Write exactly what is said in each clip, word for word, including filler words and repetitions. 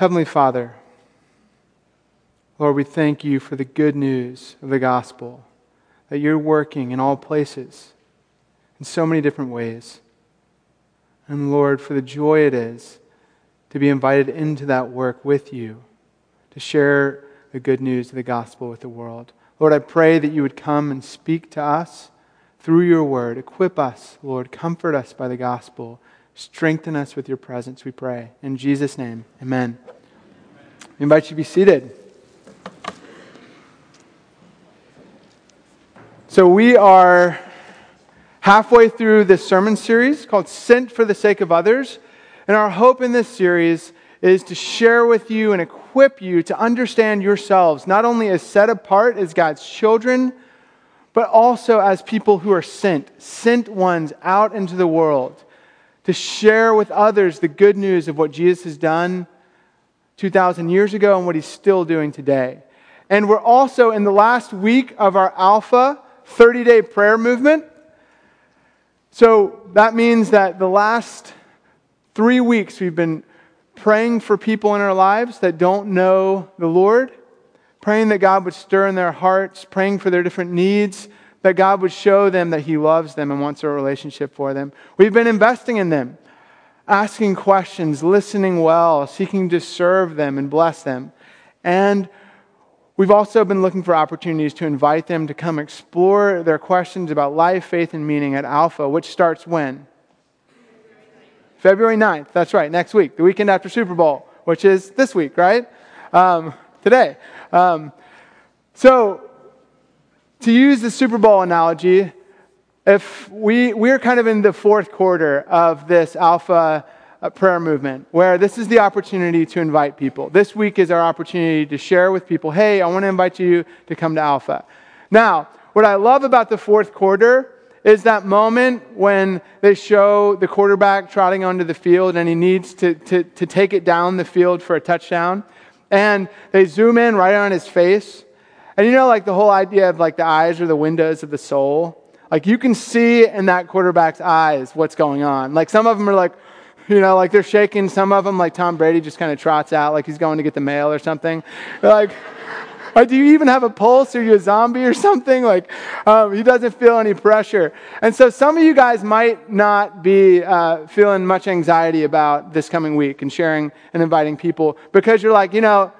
Heavenly Father, Lord, we thank you for the good news of the gospel, that you're working in all places in so many different ways. And Lord, for the joy it is to be invited into that work with you, to share the good news of the gospel with the world. Lord, I pray that you would come and speak to us through your word. Equip us, Lord. Comfort us by the gospel. Strengthen us with your presence, we pray. In Jesus' name, amen. We invite you to be seated. So we are halfway through this sermon series called Sent for the Sake of Others. And our hope in this series is to share with you and equip you to understand yourselves, not only as set apart as God's children, but also as people who are sent, sent ones out into the world to share with others the good news of what Jesus has done two thousand years ago and what he's still doing today. And we're also in the last week of our Alpha thirty-day prayer movement. So that means that the last three weeks we've been praying for people in our lives that don't know the Lord, praying that God would stir in their hearts, praying for their different needs, that God would show them that he loves them and wants a relationship for them. We've been investing in them, asking questions, listening well, seeking to serve them and bless them. And we've also been looking for opportunities to invite them to come explore their questions about life, faith, and meaning at Alpha, which starts when? February ninth, that's right, next week, the weekend after Super Bowl, which is this week, right? Um, today. Um, so, to use the Super Bowl analogy, if we, we're kind of in the fourth quarter of this Alpha prayer movement, where this is the opportunity to invite people. This week is our opportunity to share with people, hey, I want to invite you to come to Alpha. Now, what I love about the fourth quarter is that moment when they show the quarterback trotting onto the field and he needs to, to, to take it down the field for a touchdown. And they zoom in right on his face. And you know, like the whole idea of like the eyes are the windows of the soul. Like you can see in that quarterback's eyes what's going on. Like some of them are like, you know, like they're shaking. Some of them, like Tom Brady, just kind of trots out like he's going to get the mail or something. They're like... Or do you even have a pulse? Are you a zombie or something? Like, um, he doesn't feel any pressure. And so some of you guys might not be uh, feeling much anxiety about this coming week and sharing and inviting people because you're like, you know,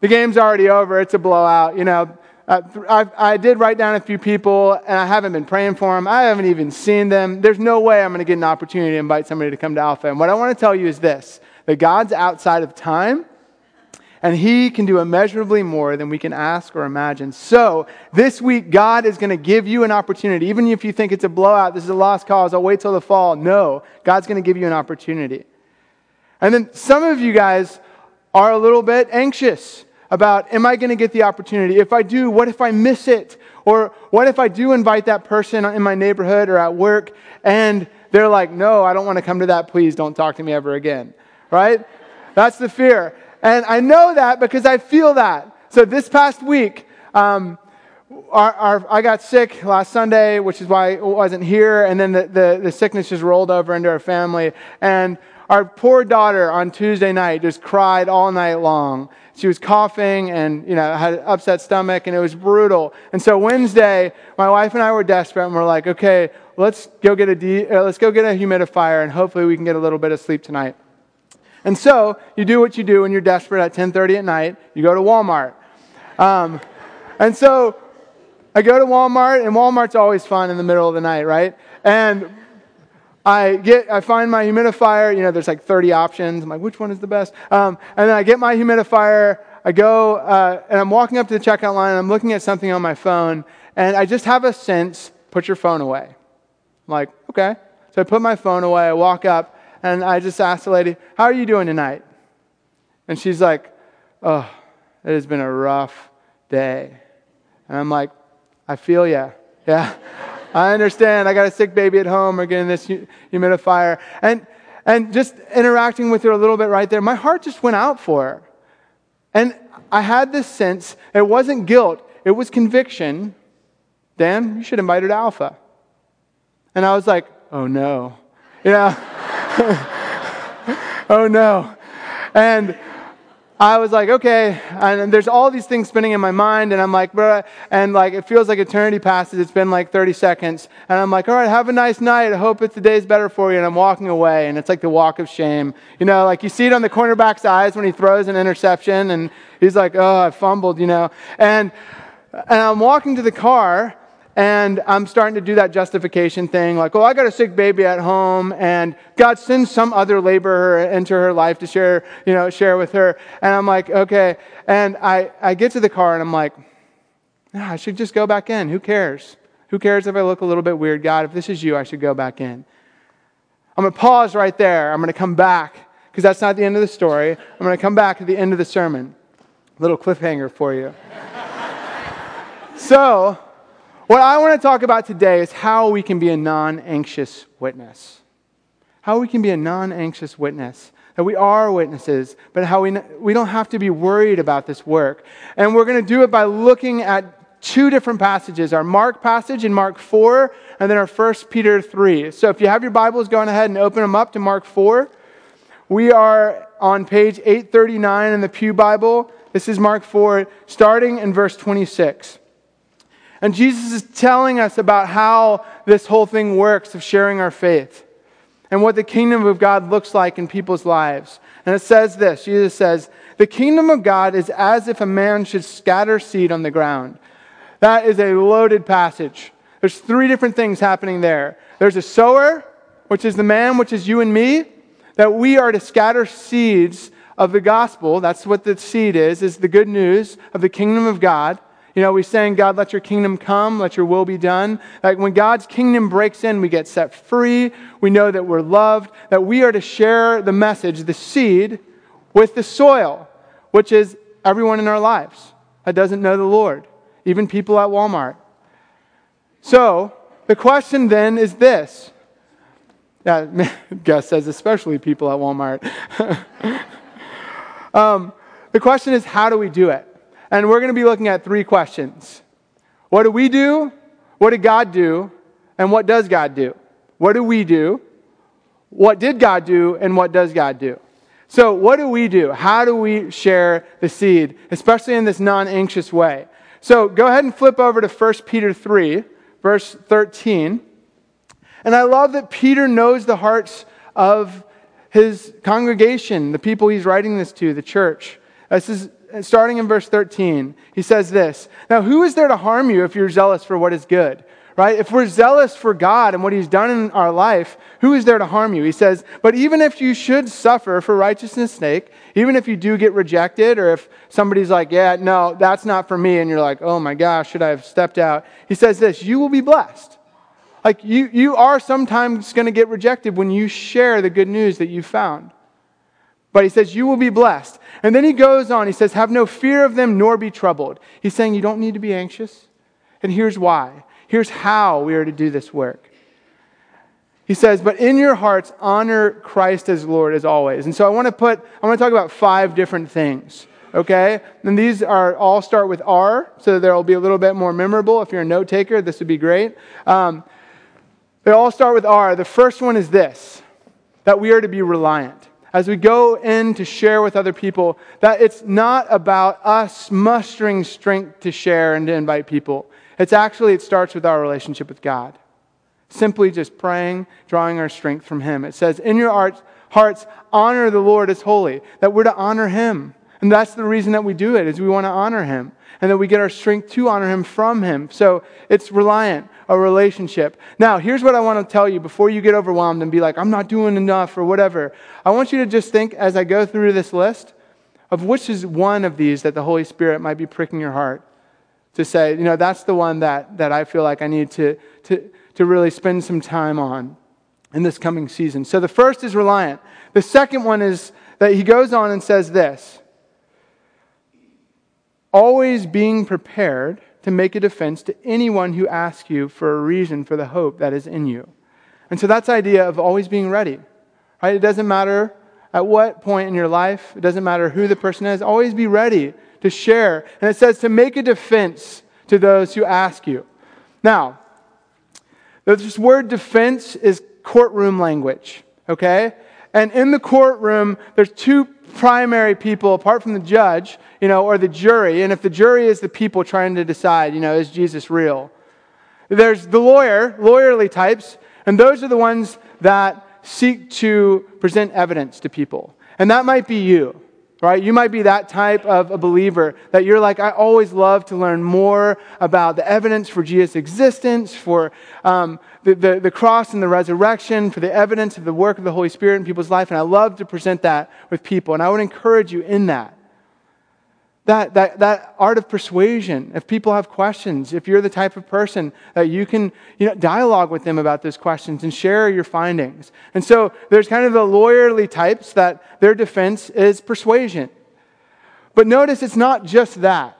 the game's already over. It's a blowout. You know, uh, I, I did write down a few people and I haven't been praying for them. I haven't even seen them. There's no way I'm going to get an opportunity to invite somebody to come to Alpha. And what I want to tell you is this, that God's outside of time. And he can do immeasurably more than we can ask or imagine. So this week, God is going to give you an opportunity. Even if you think it's a blowout, this is a lost cause, I'll wait till the fall. No, God's going to give you an opportunity. And then some of you guys are a little bit anxious about, am I going to get the opportunity? If I do, what if I miss it? Or what if I do invite that person in my neighborhood or at work, and they're like, no, I don't want to come to that. Please don't talk to me ever again. Right? That's the fear. And I know that because I feel that. So this past week, um, our, our, I got sick last Sunday, which is why I wasn't here. And then the, the, the sickness just rolled over into our family. And our poor daughter on Tuesday night just cried all night long. She was coughing and, you know, had an upset stomach, and it was brutal. And so Wednesday, my wife and I were desperate, and we're like, okay, let's go get a de- uh, let's go get a humidifier, and hopefully we can get a little bit of sleep tonight. And so, you do what you do when you're desperate at ten thirty at night. You go to Walmart. Um, and so, I go to Walmart, and Walmart's always fun in the middle of the night, right? And I get, I find my humidifier. You know, there's like thirty options. I'm like, which one is the best? Um, and then I get my humidifier. I go, uh, and I'm walking up to the checkout line, and I'm looking at something on my phone. And I just have a sense, put your phone away. I'm like, okay. So, I put my phone away. I walk up. And I just asked the lady, how are you doing tonight? And she's like, oh, it has been a rough day. And I'm like, I feel ya. Yeah, I understand. I got a sick baby at home. We're getting this humidifier. And and just interacting with her a little bit right there, my heart just went out for her. And I had this sense, it wasn't guilt, it was conviction. Dan, you should invite her to Alpha. And I was like, oh no. You know? Oh no. And I was like, okay, and there's all these things spinning in my mind, and I'm like, bruh, and like, it feels like eternity passes, it's been like thirty seconds, and I'm like, all right, have a nice night, I hope it's the day's better for you, and I'm walking away, and it's like the walk of shame, you know, like you see it on the cornerback's eyes when he throws an interception, and he's like, oh, I fumbled, you know, and, and I'm walking to the car, and I'm starting to do that justification thing, like, oh, I got a sick baby at home, and God sends some other laborer into her life to share, you know, share with her. And I'm like, okay. And I, I get to the car, and I'm like, no, I should just go back in. Who cares? Who cares if I look a little bit weird? God, if this is you, I should go back in. I'm going to pause right there. I'm going to come back, because that's not the end of the story. I'm going to come back at the end of the sermon. Little cliffhanger for you. So, what I want to talk about today is how we can be a non-anxious witness. How we can be a non-anxious witness. That we are witnesses, but how we we don't have to be worried about this work. And we're going to do it by looking at two different passages. Our Mark passage in Mark four, and then our First Peter three. So if you have your Bibles, go on ahead and open them up to Mark four. We are on page eight thirty-nine in the Pew Bible. This is Mark four, starting in verse twenty-six. And Jesus is telling us about how this whole thing works of sharing our faith and what the kingdom of God looks like in people's lives. And it says this, Jesus says, "The kingdom of God is as if a man should scatter seed on the ground." That is a loaded passage. There's three different things happening there. There's a sower, which is the man, which is you and me, that we are to scatter seeds of the gospel. That's what the seed is, is the good news of the kingdom of God. You know, we sang, God, let your kingdom come, let your will be done. Like when God's kingdom breaks in, we get set free. We know that we're loved, that we are to share the message, the seed, with the soil, which is everyone in our lives that doesn't know the Lord, even people at Walmart. So the question then is this. Yeah, Gus says, especially people at Walmart. um, the question is, how do we do it? And we're going to be looking at three questions. What do we do? What did God do? And what does God do? What do we do? What did God do? And what does God do? So what do we do? How do we share the seed, especially in this non-anxious way? So go ahead and flip over to First Peter three, verse thirteen. And I love that Peter knows the hearts of his congregation, the people he's writing this to, the church. This is starting in verse thirteen, he says this, "Now who is there to harm you if you're zealous for what is good?" Right? If we're zealous for God and what he's done in our life, who is there to harm you? He says, but even if you should suffer for righteousness' sake, even if you do get rejected, or if somebody's like, yeah, no, that's not for me, and you're like, oh my gosh, should I have stepped out? He says this, you will be blessed. Like you, you are sometimes going to get rejected when you share the good news that you found. But he says, you will be blessed. And then he goes on. He says, have no fear of them, nor be troubled. He's saying you don't need to be anxious. And here's why. Here's how we are to do this work. He says, but in your hearts, honor Christ as Lord as always. And so I want to put, I want to talk about five different things. Okay? And these are all start with R, so they'll be a little bit more memorable. If you're a note taker, this would be great. Um, they all start with R. The first one is this, that we are to be reliant. As we go in to share with other people, that it's not about us mustering strength to share and to invite people. It's actually, it starts with our relationship with God. Simply just praying, drawing our strength from Him. It says, in your hearts, honor the Lord as holy. That we're to honor Him. And that's the reason that we do it, is we want to honor Him. And that we get our strength to honor Him from Him. So it's reliant, a relationship. Now, here's what I want to tell you before you get overwhelmed and be like, I'm not doing enough or whatever. I want you to just think as I go through this list of which is one of these that the Holy Spirit might be pricking your heart to say, you know, that's the one that, that I feel like I need to, to, to really spend some time on in this coming season. So the first is reliant. The second one is that he goes on and says this, always being prepared to make a defense to anyone who asks you for a reason for the hope that is in you. And so that's the idea of always being ready. Right? It doesn't matter at what point in your life. It doesn't matter who the person is. Always be ready to share. And it says to make a defense to those who ask you. Now, this word defense is courtroom language. Okay? And in the courtroom, there's two primary people apart from the judge, you know, or the jury. And if the jury is the people trying to decide, you know, is Jesus real? There's the lawyer, lawyerly types, and those are the ones that seek to present evidence to people. And that might be you, right? You might be that type of a believer that you're like, I always love to learn more about the evidence for Jesus' existence, for um, the, the, the cross and the resurrection, for the evidence of the work of the Holy Spirit in people's life. And I love to present that with people. And I would encourage you in that. That, that that art of persuasion, if people have questions, if you're the type of person that you can, you know, dialogue with them about those questions and share your findings. And so there's kind of the lawyerly types that their defense is persuasion. But notice it's not just that.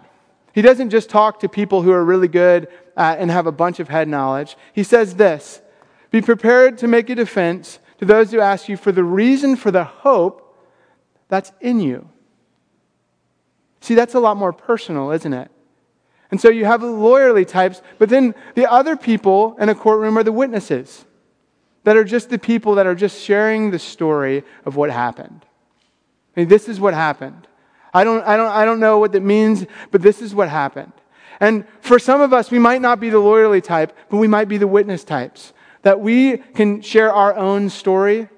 He doesn't just talk to people who are really good at and have a bunch of head knowledge. He says this, be prepared to make a defense to those who ask you for the reason for the hope that's in you. See, that's a lot more personal, isn't it? And so you have the lawyerly types, but then the other people in a courtroom are the witnesses that are just the people that are just sharing the story of what happened. I mean, this is what happened. I don't, I don't, I don't know what that means, but this is what happened. And for some of us, we might not be the lawyerly type, but we might be the witness types, that we can share our own story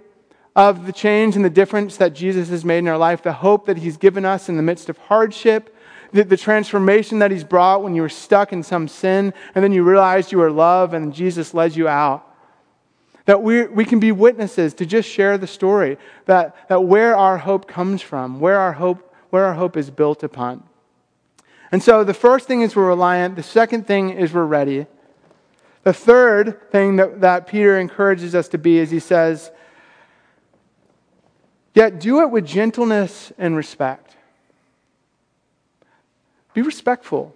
of the change and the difference that Jesus has made in our life, the hope that he's given us in the midst of hardship, the, the transformation that he's brought when you were stuck in some sin, and then you realized you were loved and Jesus led you out. That we we can be witnesses to just share the story, that, that where our hope comes from, where our hope, where our hope is built upon. And so the first thing is we're reliant, the second thing is we're ready. The third thing that, that Peter encourages us to be is he says, yet do it with gentleness and respect. Be respectful.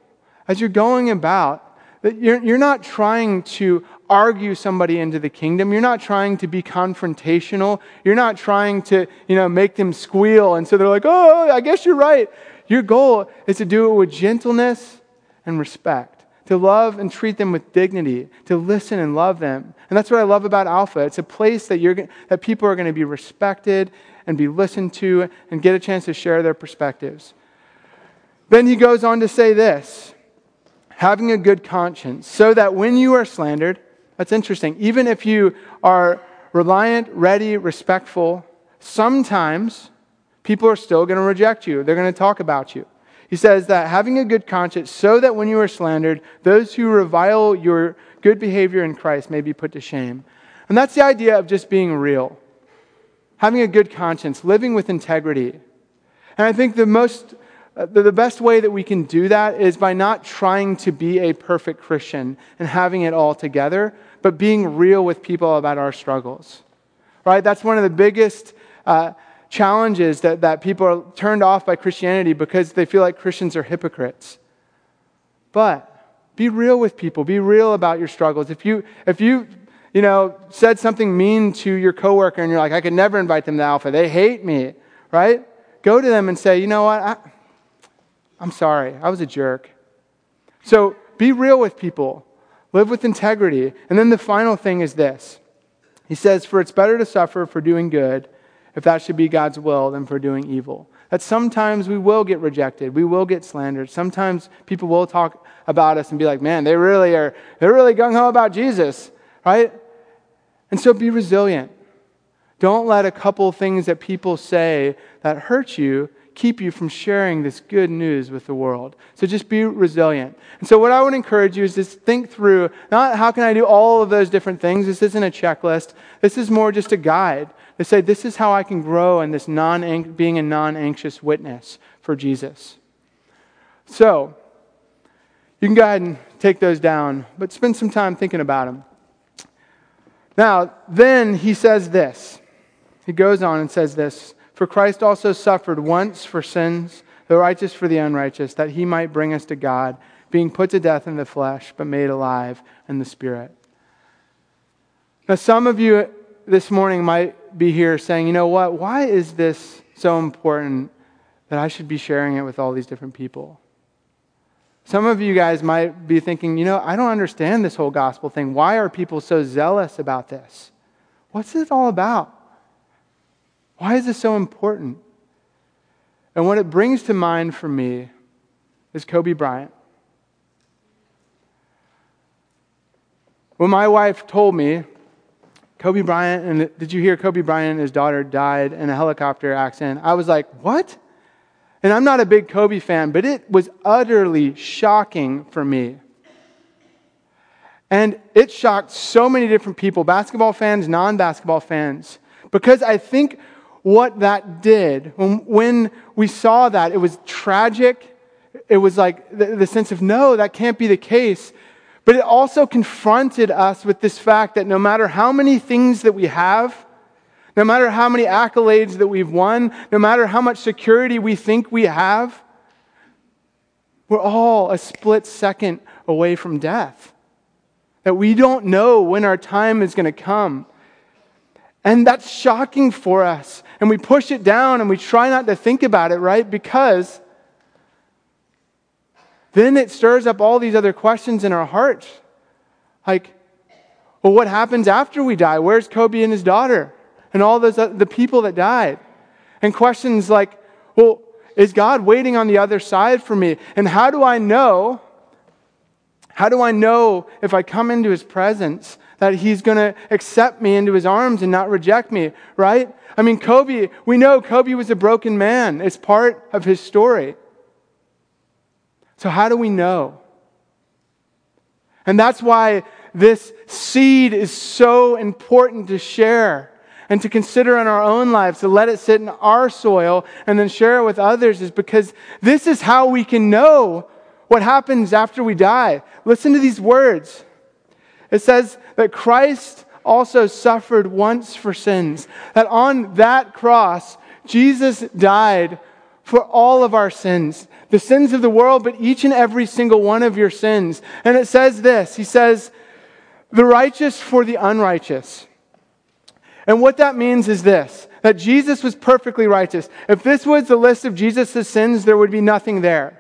As you're going about, you're, you're not trying to argue somebody into the kingdom. You're not trying to be confrontational. You're not trying to, you know, make them squeal. And so they're like, oh, I guess you're right. Your goal is to do it with gentleness and respect, to love and treat them with dignity, to listen and love them. And that's what I love about Alpha. It's a place that you're that people are going to be respected and be listened to and get a chance to share their perspectives. Then he goes on to say this, having a good conscience, so that when you are slandered, that's interesting, even if you are reliant, ready, respectful, sometimes people are still going to reject you. They're going to talk about you. He says that having a good conscience, so that when you are slandered, those who revile your good behavior in Christ may be put to shame. And that's the idea of just being real. Having a good conscience, living with integrity. And I think the most, uh, the, the best way that we can do that is by not trying to be a perfect Christian and having it all together, but being real with people about our struggles, right? That's one of the biggest uh, challenges that, that people are turned off by Christianity because they feel like Christians are hypocrites. But be real with people. Be real about your struggles. If you, if you, you know, said something mean to your coworker and you're like, I could never invite them to Alpha. They hate me, right? Go to them and say, you know what? I, I'm sorry. I was a jerk. So be real with people. Live with integrity. And then the final thing is this. He says, for it's better to suffer for doing good, if that should be God's will, than for doing evil. That sometimes we will get rejected. We will get slandered. Sometimes people will talk about us and be like, man, they really are, they're really gung-ho about Jesus, right? And so be resilient. Don't let a couple things that people say that hurt you keep you from sharing this good news with the world. So just be resilient. And so what I would encourage you is just think through, not how can I do all of those different things. This isn't a checklist. This is more just a guide to say this is how I can grow in this non being a non-anxious witness for Jesus. So you can go ahead and take those down, but spend some time thinking about them. Now, then he says this. He goes on and says this. For Christ also suffered once for sins, the righteous for the unrighteous, that he might bring us to God, being put to death in the flesh, but made alive in the Spirit. Now, some of you this morning might be here saying, you know what, why is this so important that I should be sharing it with all these different people? Some of you guys might be thinking, you know, I don't understand this whole gospel thing. Why are people so zealous about this? What's it all about? Why is this so important? And what it brings to mind for me is Kobe Bryant. When my wife told me, Kobe Bryant, and did you hear Kobe Bryant and his daughter died in a helicopter accident? I was like, what? And I'm not a big Kobe fan, but it was utterly shocking for me. And it shocked so many different people, basketball fans, non-basketball fans, because I think what that did, when, when we saw that, it was tragic. It was like the, the sense of, no, that can't be the case. But it also confronted us with this fact that no matter how many things that we have, no matter how many accolades that we've won, no matter how much security we think we have, we're all a split second away from death. That we don't know when our time is going to come. And that's shocking for us. And we push it down and we try not to think about it, right? Because then it stirs up all these other questions in our hearts. Like, well, what happens after we die? Where's Kobe and his daughter? And all those the people that died. And questions like, well, is God waiting on the other side for me? And how do I know, how do I know if I come into his presence that he's going to accept me into his arms and not reject me, right? I mean, Kobe, we know Kobe was a broken man. It's part of his story. So how do we know? And that's why this seed is so important to share and to consider in our own lives, to let it sit in our soil and then share it with others, is because this is how we can know what happens after we die. Listen to these words. It says that Christ also suffered once for sins. That on that cross, Jesus died for all of our sins. The sins of the world, but each and every single one of your sins. And it says this. He says, the righteous for the unrighteous. And what that means is this. That Jesus was perfectly righteous. If this was the list of Jesus' sins, there would be nothing there.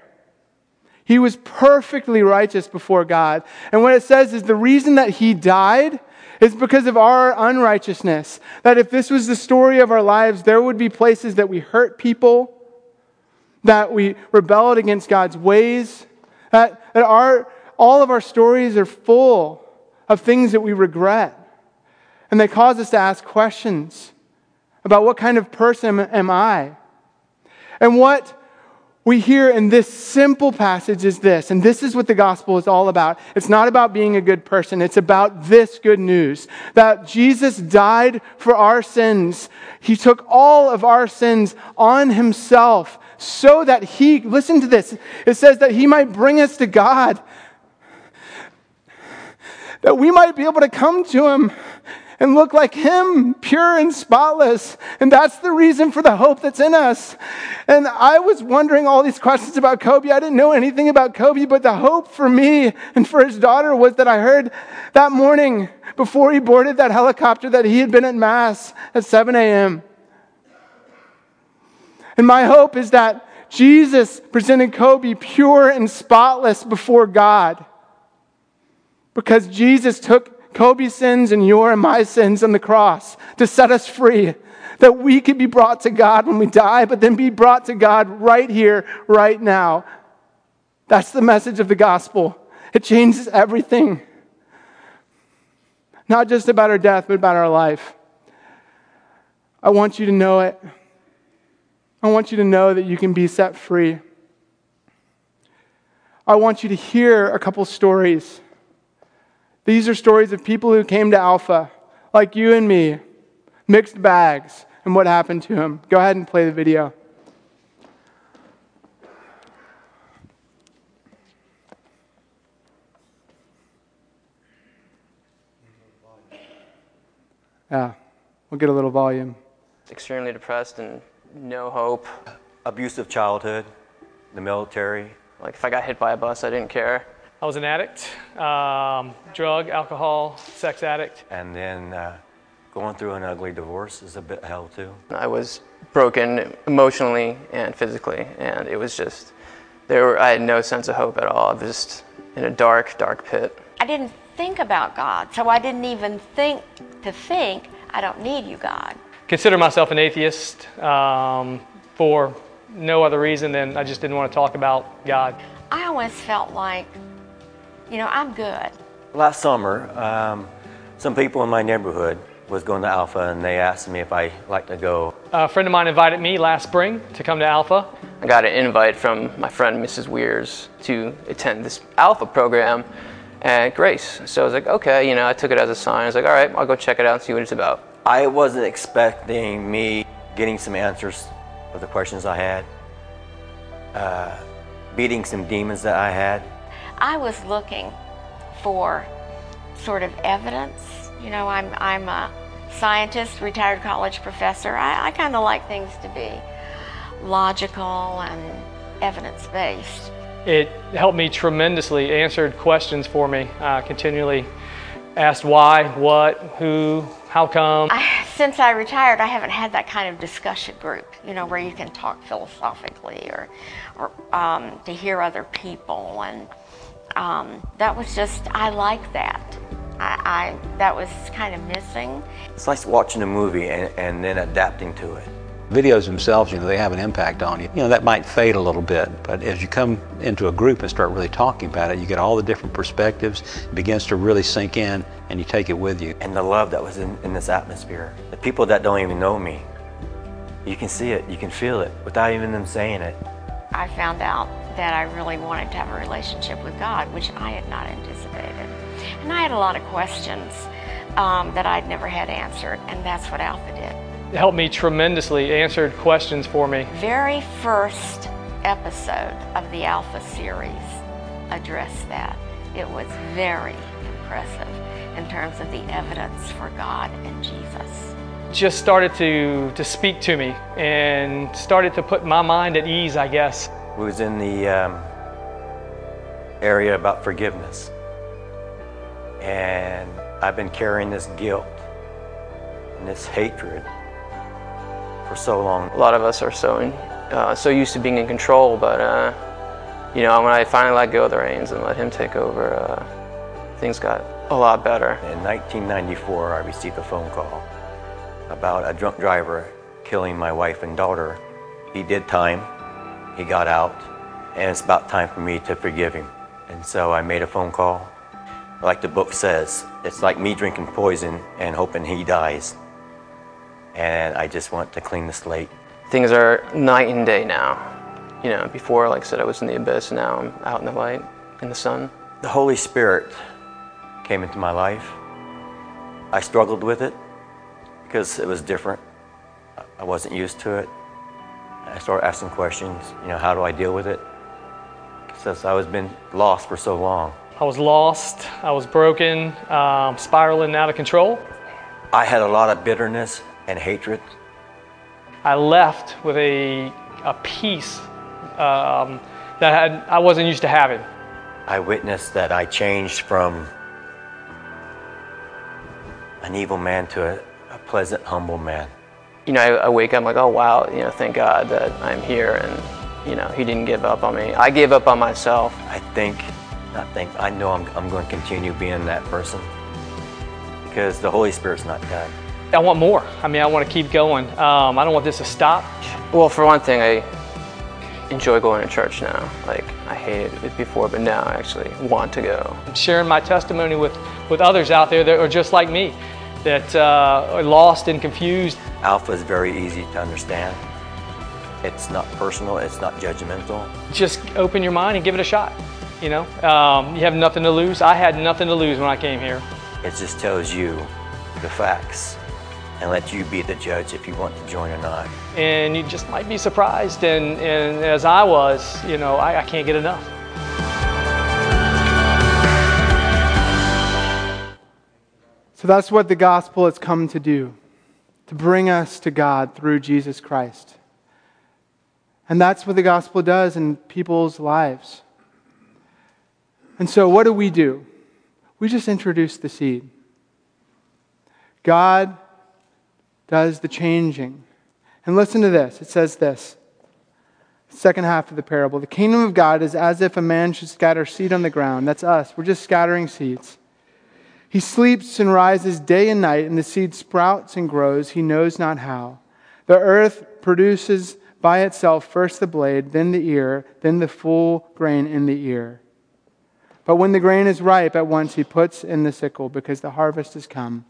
He was perfectly righteous before God. And what it says is the reason that he died is because of our unrighteousness. That if this was the story of our lives, there would be places that we hurt people, that we rebelled against God's ways, that, that our all of our stories are full of things that we regret. And they cause us to ask questions about what kind of person am I? And what we hear in this simple passage is this, and this is what the gospel is all about. It's not about being a good person. It's about this good news, that Jesus died for our sins. He took all of our sins on himself so that he, listen to this, it says that he might bring us to God, that we might be able to come to him and look like him, pure and spotless. And that's the reason for the hope that's in us. And I was wondering all these questions about Kobe. I didn't know anything about Kobe, but the hope for me and for his daughter was that I heard that morning before he boarded that helicopter that he had been at Mass at seven a.m. And my hope is that Jesus presented Kobe pure and spotless before God, because Jesus took Kobe's sins and your and my sins on the cross to set us free, that we could be brought to God when we die, but then be brought to God right here, right now. That's the message of the gospel. It changes everything. Not just about our death, but about our life. I want you to know it. I want you to know that you can be set free. I want you to hear a couple stories. These are stories of people who came to Alpha, like you and me, mixed bags, and what happened to them. Go ahead and play the video. Yeah, we'll get a little volume. Extremely depressed and no hope. Abusive childhood, the military. Like if I got hit by a bus, I didn't care. I was an addict, um, drug, alcohol, sex addict. And then uh, going through an ugly divorce is a bit hell too. I was broken emotionally and physically, and it was just, there were, I had no sense of hope at all. I was just in a dark, dark pit. I didn't think about God, so I didn't even think to think, I don't need you, God. consider myself an atheist um, for no other reason than I just didn't want to talk about God. I always felt like, you know, I'm good. Last summer, um, some people in my neighborhood was going to Alpha, and they asked me if I like to go. A friend of mine invited me last spring to come to Alpha. I got an invite from my friend Missus Weirs to attend this Alpha program at Grace. So I was like, okay, you know, I took it as a sign. I was like, all right, I'll go check it out and see what it's about. I wasn't expecting me getting some answers of the questions I had, uh, beating some demons that I had. I was looking for sort of evidence. You know, I'm, I'm a scientist, retired college professor. I, I kind of like things to be logical and evidence-based. It helped me tremendously, answered questions for me uh, continually. Asked why, what, who, how come. I, since I retired, I haven't had that kind of discussion group, you know, where you can talk philosophically or, or um, to hear other people. And um, that was just, I like that. I, I, that was kind of missing. It's like watching a movie and, and then adapting to it. Videos themselves, you know, they have an impact on you. You know, that might fade a little bit, but as you come into a group and start really talking about it, you get all the different perspectives, it begins to really sink in, and you take it with you. And the love that was in, in this atmosphere, the people that don't even know me, you can see it, you can feel it, without even them saying it. I found out that I really wanted to have a relationship with God, which I had not anticipated. And I had a lot of questions um, that I'd never had answered, and that's what Alpha did. Helped me tremendously, answered questions for me. Very first episode of the Alpha series addressed that. It was very impressive in terms of the evidence for God and Jesus. Just started to, to speak to me and started to put my mind at ease, I guess. We was in the um, area about forgiveness, and I've been carrying this guilt and this hatred for so long. A lot of us are so in, uh, so used to being in control, but uh, you know, when I finally let go of the reins and let him take over, uh, things got a lot better. In nineteen ninety-four, I received a phone call about a drunk driver killing my wife and daughter. He did time, he got out, and it's about time for me to forgive him. And so I made a phone call. Like the book says, it's like me drinking poison and hoping he dies. And I just want to clean the slate. Things are night and day now. You know, before, like I said, I was in the abyss, and now I'm out in the light, in the sun. The Holy Spirit came into my life. I struggled with it because it was different. I wasn't used to it. I started asking questions, you know, how do I deal with it? Since I was been lost for so long. I was lost, I was broken, um, spiraling out of control. I had a lot of bitterness and hatred. I left with a, a peace um, that had, I wasn't used to having. I witnessed that I changed from an evil man to a, a pleasant, humble man. You know, I, I wake up, I'm like, oh wow, you know, thank God that I'm here, and you know, he didn't give up on me. I gave up on myself. I think, not think, I know I'm, I'm going to continue being that person because the Holy Spirit's not God. I want more. I mean, I want to keep going. Um, I don't want this to stop. Well, for one thing, I enjoy going to church now. Like, I hated it before, but now I actually want to go. I'm sharing my testimony with, with others out there that are just like me, that uh, are lost and confused. Alpha is very easy to understand. It's not personal. It's not judgmental. Just open your mind and give it a shot, you know? Um, you have nothing to lose. I had nothing to lose when I came here. It just tells you the facts and let you be the judge if you want to join or not. And you just might be surprised, and, and as I was, you know, I, I can't get enough. So that's what the gospel has come to do, to bring us to God through Jesus Christ. And that's what the gospel does in people's lives. And so what do we do? We just introduce the seed. God does the changing. And listen to this. It says this. Second half of the parable. The kingdom of God is as if a man should scatter seed on the ground. That's us. We're just scattering seeds. He sleeps and rises day and night, and the seed sprouts and grows, he knows not how. The earth produces by itself first the blade, then the ear, then the full grain in the ear. But when the grain is ripe, at once he puts in the sickle, because the harvest is come.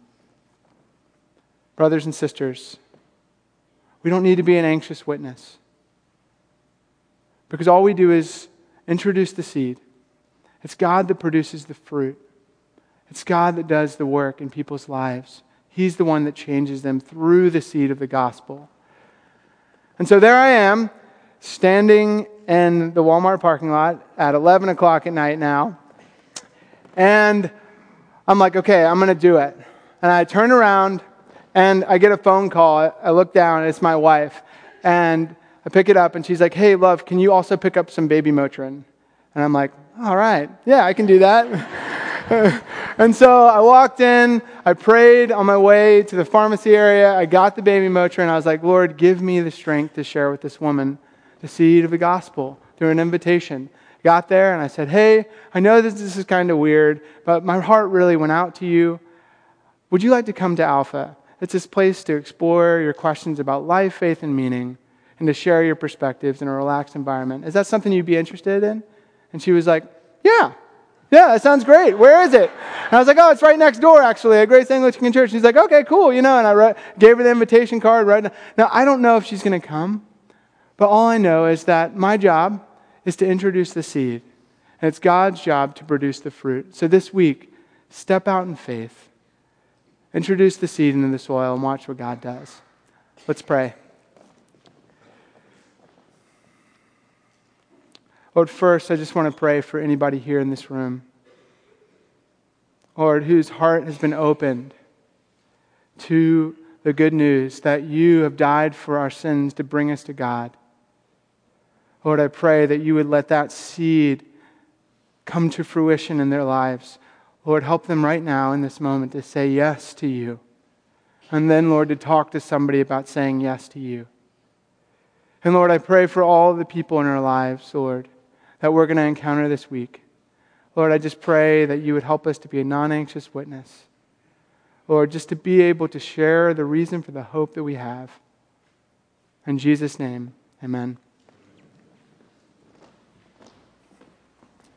Brothers and sisters, we don't need to be an anxious witness, because all we do is introduce the seed. It's God that produces the fruit. It's God that does the work in people's lives. He's the one that changes them through the seed of the gospel. And so there I am, standing in the Walmart parking lot at eleven o'clock at night now. And I'm like, okay, I'm going to do it. And I turn around and I get a phone call. I look down and it's my wife. And I pick it up and she's like, hey, love, can you also pick up some baby Motrin? And I'm like, all right, yeah, I can do that. And so I walked in, I prayed on my way to the pharmacy area, I got the baby Motrin, and I was like, Lord, give me the strength to share with this woman the seed of the gospel through an invitation. Got there and I said, hey, I know that this is kind of weird, but my heart really went out to you. Would you like to come to Alpha? It's this place to explore your questions about life, faith, and meaning, and to share your perspectives in a relaxed environment. Is that something you'd be interested in? And she was like, yeah, yeah, that sounds great. Where is it? And I was like, oh, it's right next door, actually, at Grace Anglican Church. And she's like, okay, cool, you know, and I wrote, gave her the invitation card. Right now. now, I don't know if she's going to come, but all I know is that my job is to introduce the seed, and it's God's job to produce the fruit. So this week, step out in faith, introduce the seed into the soil, and watch what God does. Let's pray. Lord, first, I just want to pray for anybody here in this room, Lord, whose heart has been opened to the good news that you have died for our sins to bring us to God. Lord, I pray that you would let that seed come to fruition in their lives. Lord, help them right now in this moment to say yes to you. And then, Lord, to talk to somebody about saying yes to you. And Lord, I pray for all the people in our lives, Lord, that we're going to encounter this week. Lord, I just pray that you would help us to be a non-anxious witness. Lord, just to be able to share the reason for the hope that we have. In Jesus' name, amen.